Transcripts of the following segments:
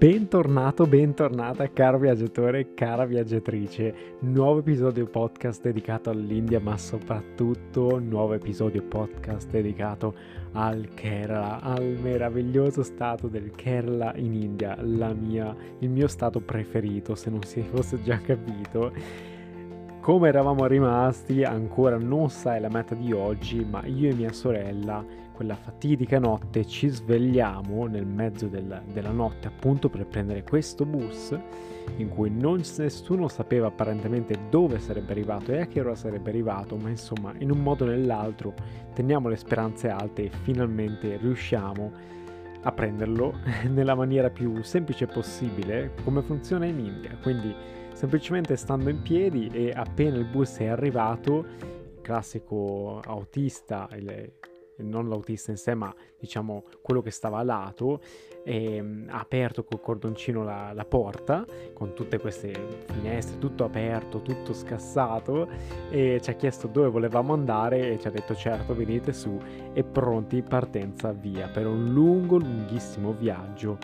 Bentornato, bentornata, caro viaggiatore, cara viaggiatrice. Nuovo episodio podcast dedicato all'India, ma soprattutto nuovo episodio podcast dedicato al Kerala, al meraviglioso stato del Kerala in India, il mio stato preferito, se non si fosse già capito. Come eravamo rimasti, ancora non sai la meta di oggi, ma io e mia sorella quella fatidica notte ci svegliamo nel mezzo della notte, appunto, per prendere questo bus in cui nessuno sapeva apparentemente dove sarebbe arrivato e a che ora sarebbe arrivato, ma insomma, in un modo o nell'altro teniamo le speranze alte e finalmente riusciamo a prenderlo nella maniera più semplice possibile, come funziona in India. Quindi semplicemente stando in piedi, e appena il bus è arrivato, il classico autista, non l'autista in sé ma diciamo quello che stava a lato, ha aperto col cordoncino la porta con tutte queste finestre, tutto aperto, tutto scassato, e ci ha chiesto dove volevamo andare e ci ha detto certo, venite su, e pronti, partenza, via per un lunghissimo viaggio.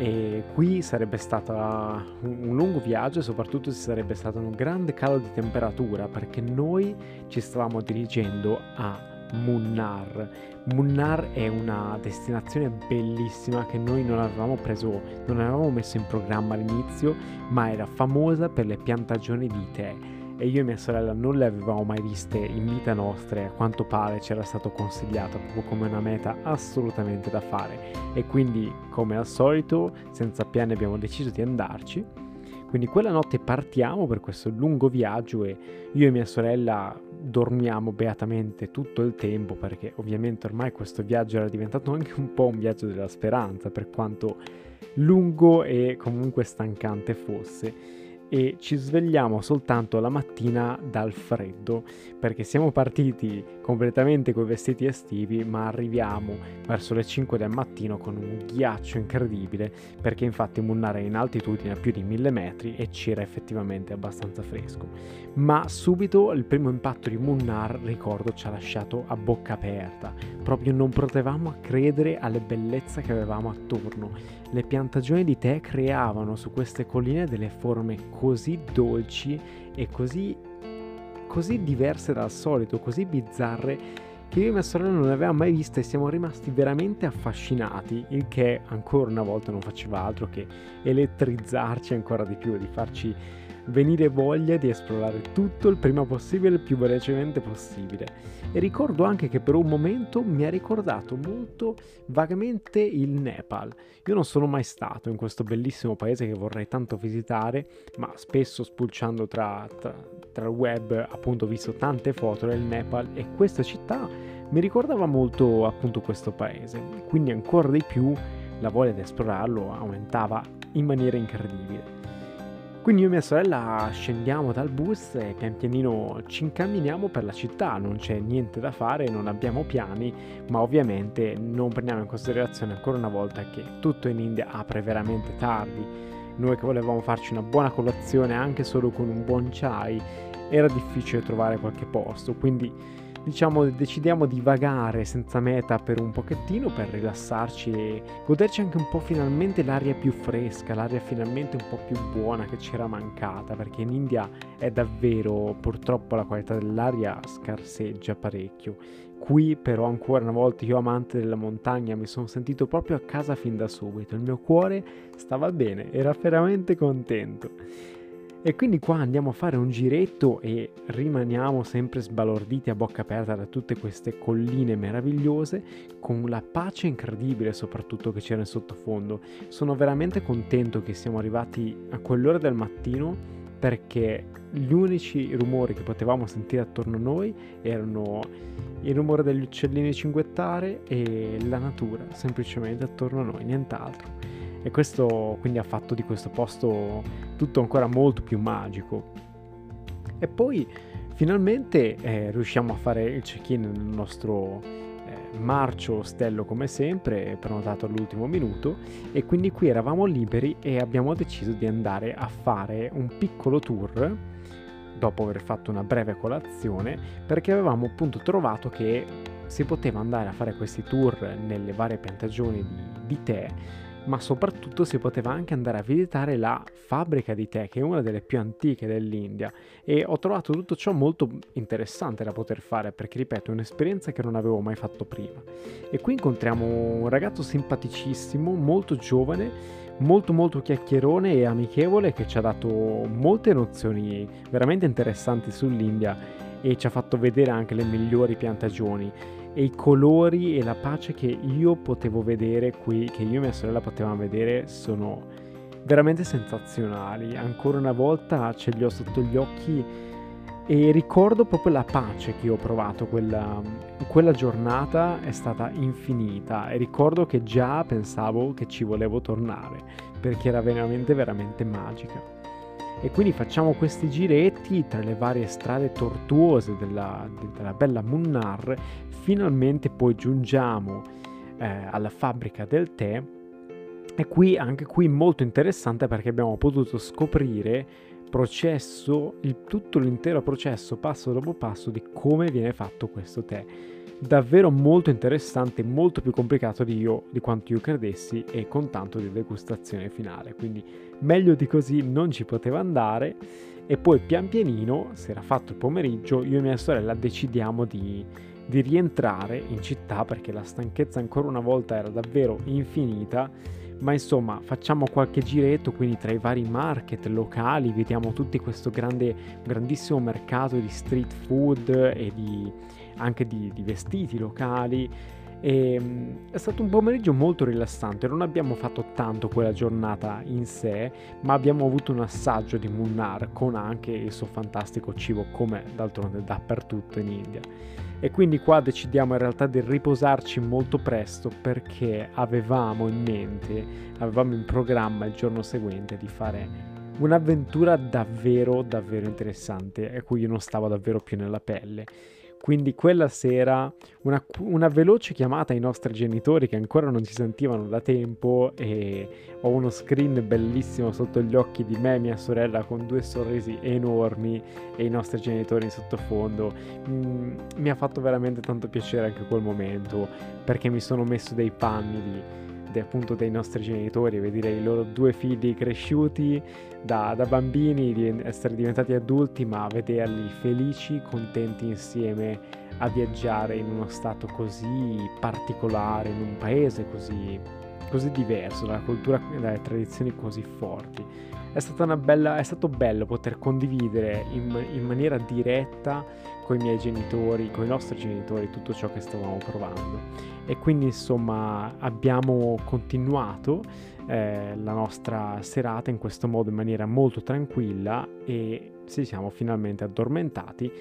E qui sarebbe stato un lungo viaggio e soprattutto ci sarebbe stato un grande calo di temperatura, perché noi ci stavamo dirigendo a Munnar. È una destinazione bellissima che noi non avevamo messo in programma all'inizio, ma era famosa per le piantagioni di tè, e io e mia sorella non le avevamo mai viste in vita nostra, e a quanto pare c'era stato consigliato proprio come una meta assolutamente da fare, e quindi come al solito senza piani abbiamo deciso di andarci. Quindi quella notte partiamo per questo lungo viaggio e io e mia sorella dormiamo beatamente tutto il tempo, perché ovviamente ormai questo viaggio era diventato anche un po' un viaggio della speranza, per quanto lungo e comunque stancante fosse. E ci svegliamo soltanto la mattina dal freddo, perché siamo partiti completamente coi vestiti estivi, ma arriviamo verso le 5 del mattino con un ghiaccio incredibile, perché infatti Munnar è in altitudine a più di 1000 metri e c'era effettivamente abbastanza fresco. Ma subito il primo impatto di Munnar, ricordo, ci ha lasciato a bocca aperta, proprio non potevamo credere alle bellezze che avevamo attorno. Le piantagioni di tè creavano su queste colline delle forme così dolci e così diverse dal solito, così bizzarre, che io e mia sorella non le avevamo mai viste e siamo rimasti veramente affascinati, il che ancora una volta non faceva altro che elettrizzarci ancora di più, di farci venire voglia di esplorare tutto il prima possibile, il più velocemente possibile. E ricordo anche che per un momento mi ha ricordato molto vagamente il Nepal. Io non sono mai stato in questo bellissimo paese che vorrei tanto visitare, ma spesso spulciando tra il web, appunto, ho visto tante foto del Nepal, e questa città mi ricordava molto appunto questo paese, quindi ancora di più la voglia di esplorarlo aumentava in maniera incredibile. Quindi io e mia sorella scendiamo dal bus e pian pianino ci incamminiamo per la città, non c'è niente da fare, non abbiamo piani, ma ovviamente non prendiamo in considerazione ancora una volta che tutto in India apre veramente tardi. Noi che volevamo farci una buona colazione anche solo con un buon chai, era difficile trovare qualche posto, quindi diciamo decidiamo di vagare senza meta per un pochettino, per rilassarci e goderci anche un po' finalmente l'aria più fresca, l'aria finalmente un po' più buona che c'era mancata, perché in India è davvero, purtroppo, la qualità dell'aria scarseggia parecchio. Qui però ancora una volta, io amante della montagna, mi sono sentito proprio a casa fin da subito, il mio cuore stava bene, era veramente contento. E quindi qua andiamo a fare un giretto e rimaniamo sempre sbalorditi a bocca aperta da tutte queste colline meravigliose, con la pace incredibile soprattutto che c'era in sottofondo. Sono veramente contento che siamo arrivati a quell'ora del mattino, perché gli unici rumori che potevamo sentire attorno a noi erano il rumore degli uccellini cinguettare e la natura semplicemente attorno a noi, nient'altro. E questo quindi ha fatto di questo posto tutto ancora molto più magico. E poi finalmente riusciamo a fare il check-in nel nostro marcio ostello, come sempre prenotato all'ultimo minuto, e quindi qui eravamo liberi e abbiamo deciso di andare a fare un piccolo tour dopo aver fatto una breve colazione, perché avevamo appunto trovato che si poteva andare a fare questi tour nelle varie piantagioni di tè ma soprattutto si poteva anche andare a visitare la fabbrica di tè, che è una delle più antiche dell'India, e ho trovato tutto ciò molto interessante da poter fare, perché ripeto è un'esperienza che non avevo mai fatto prima. E qui incontriamo un ragazzo simpaticissimo, molto giovane, molto chiacchierone e amichevole, che ci ha dato molte nozioni veramente interessanti sull'India e ci ha fatto vedere anche le migliori piantagioni e i colori, e la pace che io potevo vedere qui, che io e mia sorella potevamo vedere, sono veramente sensazionali. Ancora una volta ce li ho sotto gli occhi e ricordo proprio la pace che ho provato quella giornata, è stata infinita, e ricordo che già pensavo che ci volevo tornare perché era veramente magica. E quindi facciamo questi giretti tra le varie strade tortuose della bella Munnar, finalmente poi giungiamo alla fabbrica del tè, e qui anche qui molto interessante perché abbiamo potuto scoprire tutto l'intero processo passo dopo passo di come viene fatto questo tè. Davvero molto interessante, molto più complicato di quanto io credessi, e con tanto di degustazione finale, quindi meglio di così non ci poteva andare. E poi pian pianino, se era fatto il pomeriggio, io e mia sorella decidiamo di rientrare in città perché la stanchezza ancora una volta era davvero infinita. Ma insomma facciamo qualche giretto quindi tra i vari market locali, vediamo tutti questo grandissimo mercato di street food e anche di vestiti locali, e è stato un pomeriggio molto rilassante. Non abbiamo fatto tanto quella giornata in sé, ma abbiamo avuto un assaggio di Munnar con anche il suo fantastico cibo, come d'altronde dappertutto in India. E quindi qua decidiamo in realtà di riposarci molto presto perché avevamo in programma il giorno seguente di fare un'avventura davvero interessante, a cui io non stavo davvero più nella pelle. Quindi quella sera una veloce chiamata ai nostri genitori che ancora non ci sentivano da tempo, e ho uno screen bellissimo sotto gli occhi di me e mia sorella con due sorrisi enormi e i nostri genitori in sottofondo. Mi ha fatto veramente tanto piacere anche quel momento, perché mi sono messo dei panni appunto dei nostri genitori, vedere i loro due figli cresciuti da bambini, di essere diventati adulti, ma vederli felici, contenti insieme a viaggiare in uno stato così particolare, in un paese così diverso, dalla cultura e dalle tradizioni così forti. È stato bello poter condividere in maniera diretta con i miei genitori, con i nostri genitori, tutto ciò che stavamo provando. E quindi insomma abbiamo continuato la nostra serata in questo modo, in maniera molto tranquilla, e ci siamo finalmente addormentati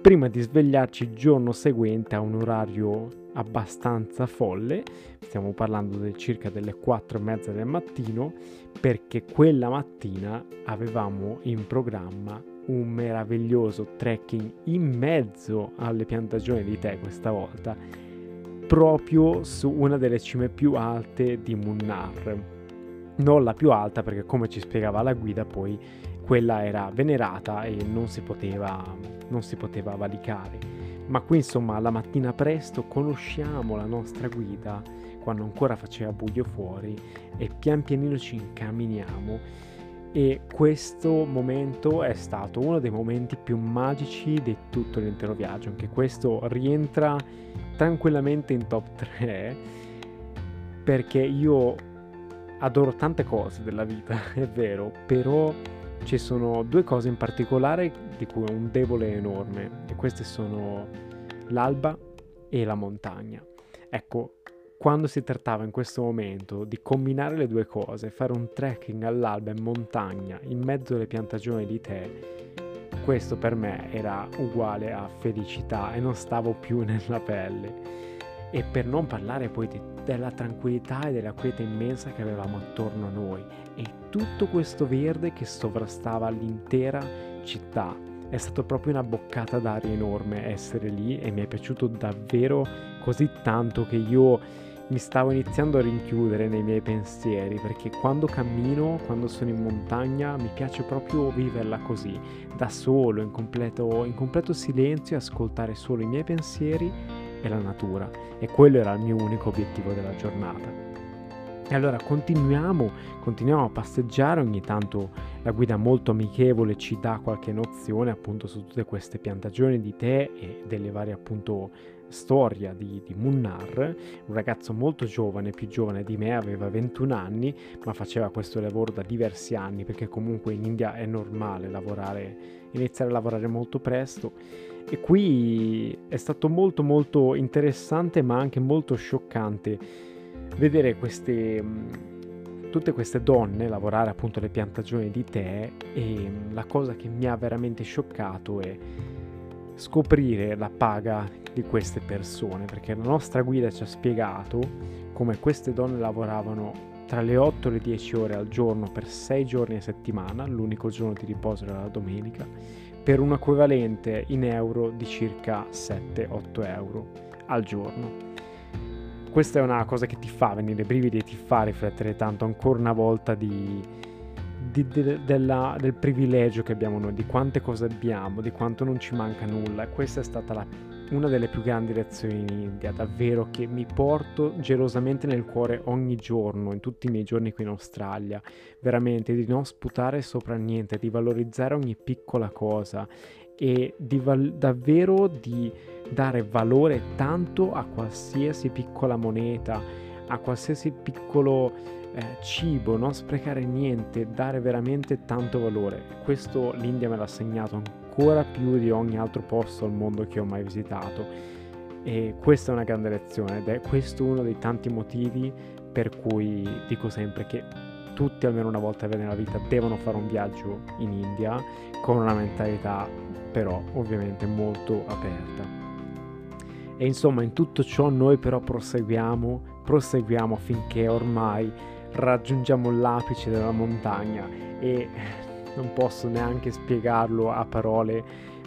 prima di svegliarci il giorno seguente a un orario abbastanza folle. Stiamo parlando circa delle 4:30 del mattino, perché quella mattina avevamo in programma un meraviglioso trekking in mezzo alle piantagioni di tè, questa volta proprio su una delle cime più alte di Munnar. Non la più alta, perché come ci spiegava la guida poi quella era venerata e non si poteva valicare. Ma qui insomma la mattina presto conosciamo la nostra guida quando ancora faceva buio fuori, e pian pianino ci incamminiamo, e questo momento è stato uno dei momenti più magici di tutto l'intero viaggio. Anche questo rientra tranquillamente in top 3 perché io adoro tante cose della vita, è vero, però ci sono due cose in particolare di cui ho un debole enorme, e queste sono l'alba e la montagna. Ecco, quando si trattava in questo momento di combinare le due cose, fare un trekking all'alba in montagna in mezzo alle piantagioni di tè, questo per me era uguale a felicità e non stavo più nella pelle. E per non parlare poi della tranquillità e della quiete immensa che avevamo attorno a noi, e tutto questo verde che sovrastava l'intera città. È stato proprio una boccata d'aria enorme essere lì, e mi è piaciuto davvero così tanto che io mi stavo iniziando a rinchiudere nei miei pensieri, perché quando cammino, quando sono in montagna, mi piace proprio viverla così, da solo, in completo silenzio, ascoltare solo i miei pensieri e la natura, e quello era il mio unico obiettivo della giornata. E allora continuiamo a passeggiare, ogni tanto la guida molto amichevole ci dà qualche nozione appunto su tutte queste piantagioni di tè e delle varie appunto storia di Munnar, un ragazzo molto giovane, più giovane di me, aveva 21 anni, ma faceva questo lavoro da diversi anni, perché comunque in India è normale iniziare a lavorare molto presto. E qui è stato molto molto interessante, ma anche molto scioccante vedere tutte queste donne lavorare appunto le piantagioni di tè. E la cosa che mi ha veramente scioccato è scoprire la paga di queste persone, perché la nostra guida ci ha spiegato come queste donne lavoravano tra le 8 e le 10 ore al giorno per 6 giorni a settimana, l'unico giorno di riposo era la domenica, per un equivalente in euro di circa 7-8 euro al giorno. Questa è una cosa che ti fa venire i brividi e ti fa riflettere tanto ancora una volta del privilegio che abbiamo noi, di quante cose abbiamo, di quanto non ci manca nulla. Questa è stata una delle più grandi lezioni in India, davvero, che mi porto gelosamente nel cuore ogni giorno, in tutti i miei giorni qui in Australia, veramente, di non sputare sopra niente, di valorizzare ogni piccola cosa e davvero di dare valore tanto a qualsiasi piccola moneta, a qualsiasi piccolo cibo, non sprecare niente, dare veramente tanto valore. Questo l'India me l'ha insegnato ancora più di ogni altro posto al mondo che ho mai visitato, e questa è una grande lezione, ed è questo uno dei tanti motivi per cui dico sempre che tutti almeno una volta nella vita devono fare un viaggio in India, con una mentalità però ovviamente molto aperta. E insomma, in tutto ciò noi però proseguiamo finché ormai raggiungiamo l'apice della montagna, e non posso neanche spiegarlo a parole,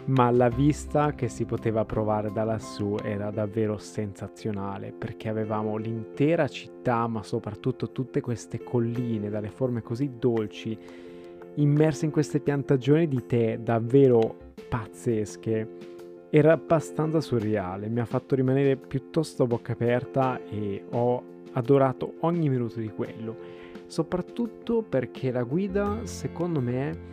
ma la vista che si poteva provare da lassù era davvero sensazionale, perché avevamo l'intera città, ma soprattutto tutte queste colline dalle forme così dolci immerse in queste piantagioni di tè davvero pazzesche. Era abbastanza surreale, mi ha fatto rimanere piuttosto a bocca aperta e ho adorato ogni minuto di quello, soprattutto perché la guida, secondo me,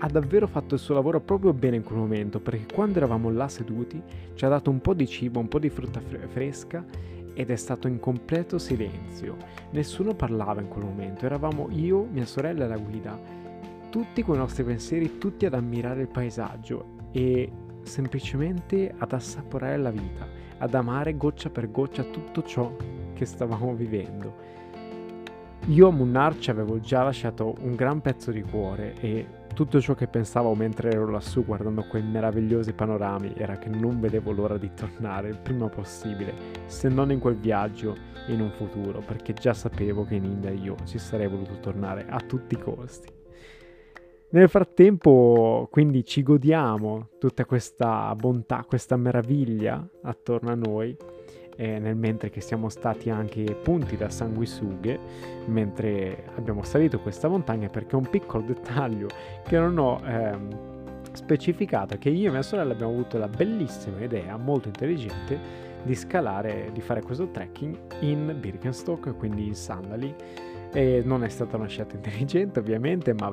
ha davvero fatto il suo lavoro proprio bene in quel momento, perché quando eravamo là seduti ci ha dato un po' di cibo, un po' di frutta fresca, ed è stato in completo silenzio, nessuno parlava in quel momento, eravamo io, mia sorella e la guida, tutti con i nostri pensieri, tutti ad ammirare il paesaggio e semplicemente ad assaporare la vita, ad amare goccia per goccia tutto ciò che stavamo vivendo. Io a Munnar ci avevo già lasciato un gran pezzo di cuore, e tutto ciò che pensavo mentre ero lassù guardando quei meravigliosi panorami era che non vedevo l'ora di tornare il prima possibile, se non in quel viaggio in un futuro, perché già sapevo che in India io ci sarei voluto tornare a tutti i costi. Nel frattempo quindi ci godiamo tutta questa bontà, questa meraviglia attorno a noi, nel mentre che siamo stati anche punti da sanguisughe mentre abbiamo salito questa montagna, perché un piccolo dettaglio che non ho specificato è che io e mia sorella abbiamo avuto la bellissima idea, molto intelligente, di scalare, di fare questo trekking in Birkenstock, quindi in sandali. E non è stata una scelta intelligente ovviamente, ma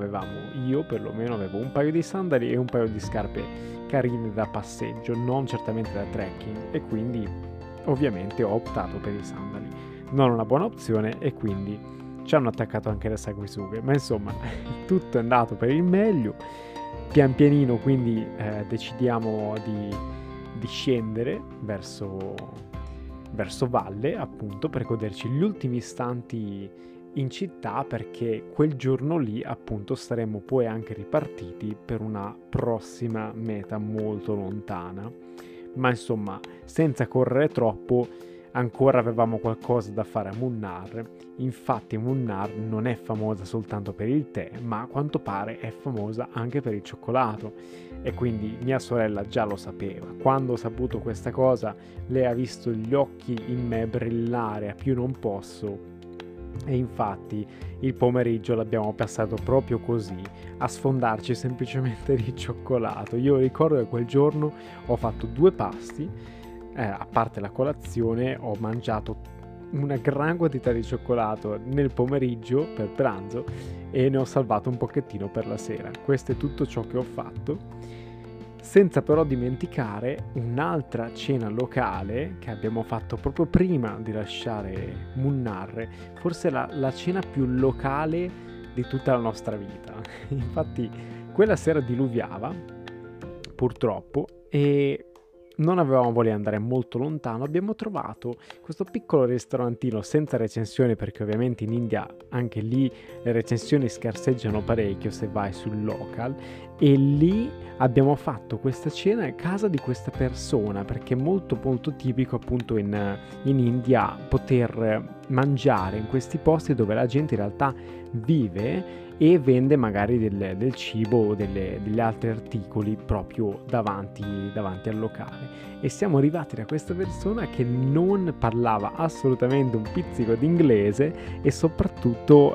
io avevo un paio di sandali e un paio di scarpe carine da passeggio, non certamente da trekking, e quindi ovviamente ho optato per i sandali, non una buona opzione, e quindi ci hanno attaccato anche le sanguisughe, ma insomma tutto è andato per il meglio. Pian pianino quindi decidiamo di scendere verso valle, appunto, per goderci gli ultimi istanti in città, perché quel giorno lì appunto saremmo poi anche ripartiti per una prossima meta molto lontana, ma insomma senza correre troppo ancora avevamo qualcosa da fare a Munnar. Infatti Munnar non è famosa soltanto per il tè, ma a quanto pare è famosa anche per il cioccolato, e quindi mia sorella già lo sapeva. Quando ho saputo questa cosa, lei ha visto gli occhi in me brillare a più non posso, e infatti il pomeriggio l'abbiamo passato proprio così, a sfondarci semplicemente di cioccolato. Io ricordo che quel giorno ho fatto 2 pasti, a parte la colazione ho mangiato una gran quantità di cioccolato nel pomeriggio per pranzo e ne ho salvato un pochettino per la sera. Questo è tutto ciò che ho fatto, senza però dimenticare un'altra cena locale che abbiamo fatto proprio prima di lasciare Munnar, forse la cena più locale di tutta la nostra vita. Infatti quella sera diluviava, purtroppo, e non avevamo voglia di andare molto lontano. Abbiamo trovato questo piccolo ristorantino senza recensioni, perché ovviamente in India anche lì le recensioni scarseggiano parecchio se vai sul local, e lì abbiamo fatto questa cena a casa di questa persona, perché è molto molto tipico appunto in India poter mangiare in questi posti dove la gente in realtà vive e vende magari del cibo o degli altri articoli proprio davanti al locale. E siamo arrivati da questa persona che non parlava assolutamente un pizzico di inglese e soprattutto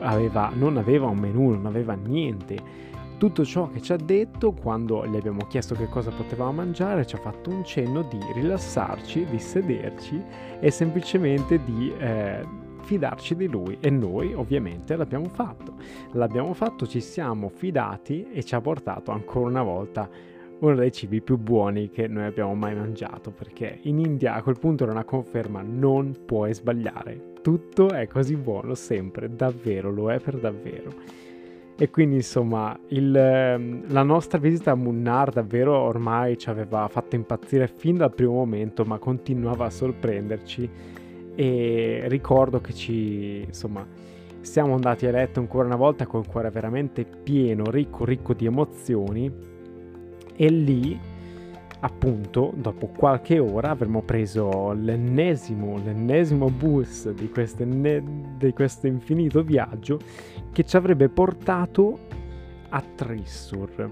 non aveva un menù, non aveva niente. Tutto ciò che ci ha detto, quando gli abbiamo chiesto che cosa potevamo mangiare, ci ha fatto un cenno di rilassarci, di sederci e semplicemente di fidarci di lui, e noi ovviamente l'abbiamo fatto, ci siamo fidati e ci ha portato ancora una volta uno dei cibi più buoni che noi abbiamo mai mangiato, perché in India a quel punto era una conferma: non puoi sbagliare, tutto è così buono sempre, davvero lo è per davvero. E quindi insomma la nostra visita a Munnar davvero ormai ci aveva fatto impazzire fin dal primo momento, ma continuava a sorprenderci. E ricordo che siamo andati a letto ancora una volta con il cuore veramente pieno, ricco di emozioni, e lì appunto dopo qualche ora avremmo preso l'ennesimo bus di questo infinito viaggio che ci avrebbe portato a Thrissur.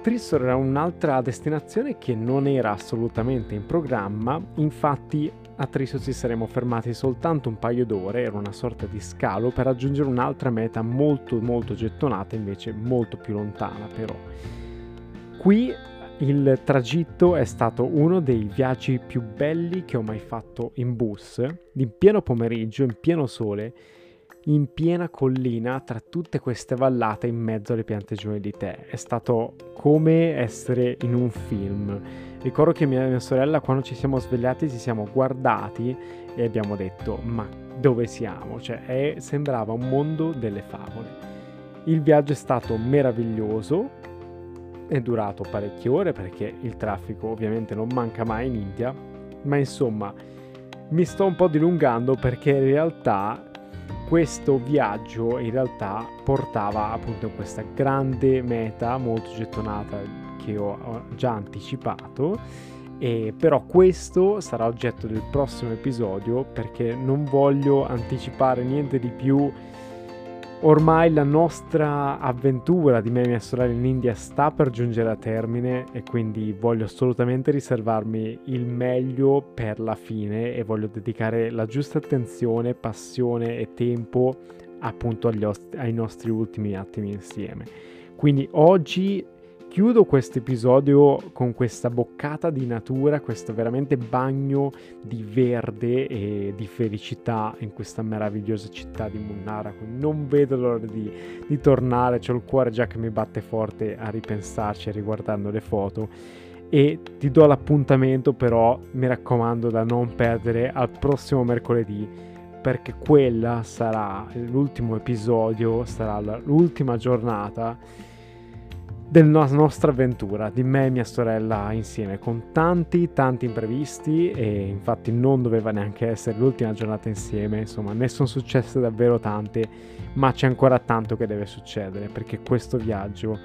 Thrissur era un'altra destinazione che non era assolutamente in programma, infatti a Thrissur ci saremmo fermati soltanto un paio d'ore, era una sorta di scalo per raggiungere un'altra meta molto molto gettonata, invece molto più lontana. Però qui il tragitto è stato uno dei viaggi più belli che ho mai fatto in bus, in pieno pomeriggio, in pieno sole, in piena collina, tra tutte queste vallate in mezzo alle piantagioni di tè. È stato come essere in un film. Ricordo che mia sorella, quando ci siamo svegliati, ci siamo guardati e abbiamo detto: ma dove siamo? Cioè sembrava un mondo delle favole. Il viaggio è stato meraviglioso, è durato parecchie ore perché il traffico ovviamente non manca mai in India, ma insomma mi sto un po' dilungando perché in realtà questo viaggio portava appunto a questa grande meta molto gettonata che ho già anticipato, e però questo sarà oggetto del prossimo episodio, perché non voglio anticipare niente di più. Ormai la nostra avventura di me e mia sorella in India sta per giungere a termine, e quindi voglio assolutamente riservarmi il meglio per la fine e voglio dedicare la giusta attenzione, passione e tempo appunto ai nostri ultimi attimi insieme. Quindi oggi chiudo questo episodio con questa boccata di natura, questo veramente bagno di verde e di felicità in questa meravigliosa città di Munnar. Non vedo l'ora di tornare, c'ho il cuore già che mi batte forte a ripensarci e riguardando le foto. E ti do l'appuntamento, però mi raccomando, da non perdere al prossimo mercoledì, perché quella sarà l'ultimo episodio, sarà l'ultima giornata della nostra avventura di me e mia sorella insieme, con tanti imprevisti, e infatti non doveva neanche essere l'ultima giornata insieme. Insomma, ne sono successe davvero tante, ma c'è ancora tanto che deve succedere, perché questo viaggio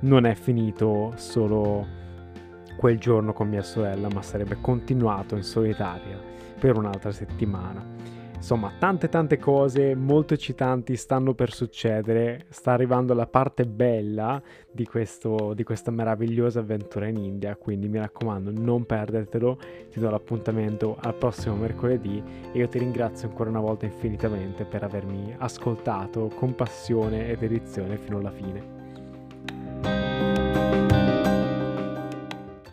non è finito solo quel giorno con mia sorella, ma sarebbe continuato in solitaria per un'altra settimana. Insomma, tante cose molto eccitanti stanno per succedere, sta arrivando la parte bella di questa meravigliosa avventura in India, quindi mi raccomando, non perdertelo. Ti do l'appuntamento al prossimo mercoledì e io ti ringrazio ancora una volta infinitamente per avermi ascoltato con passione ed dedizione fino alla fine.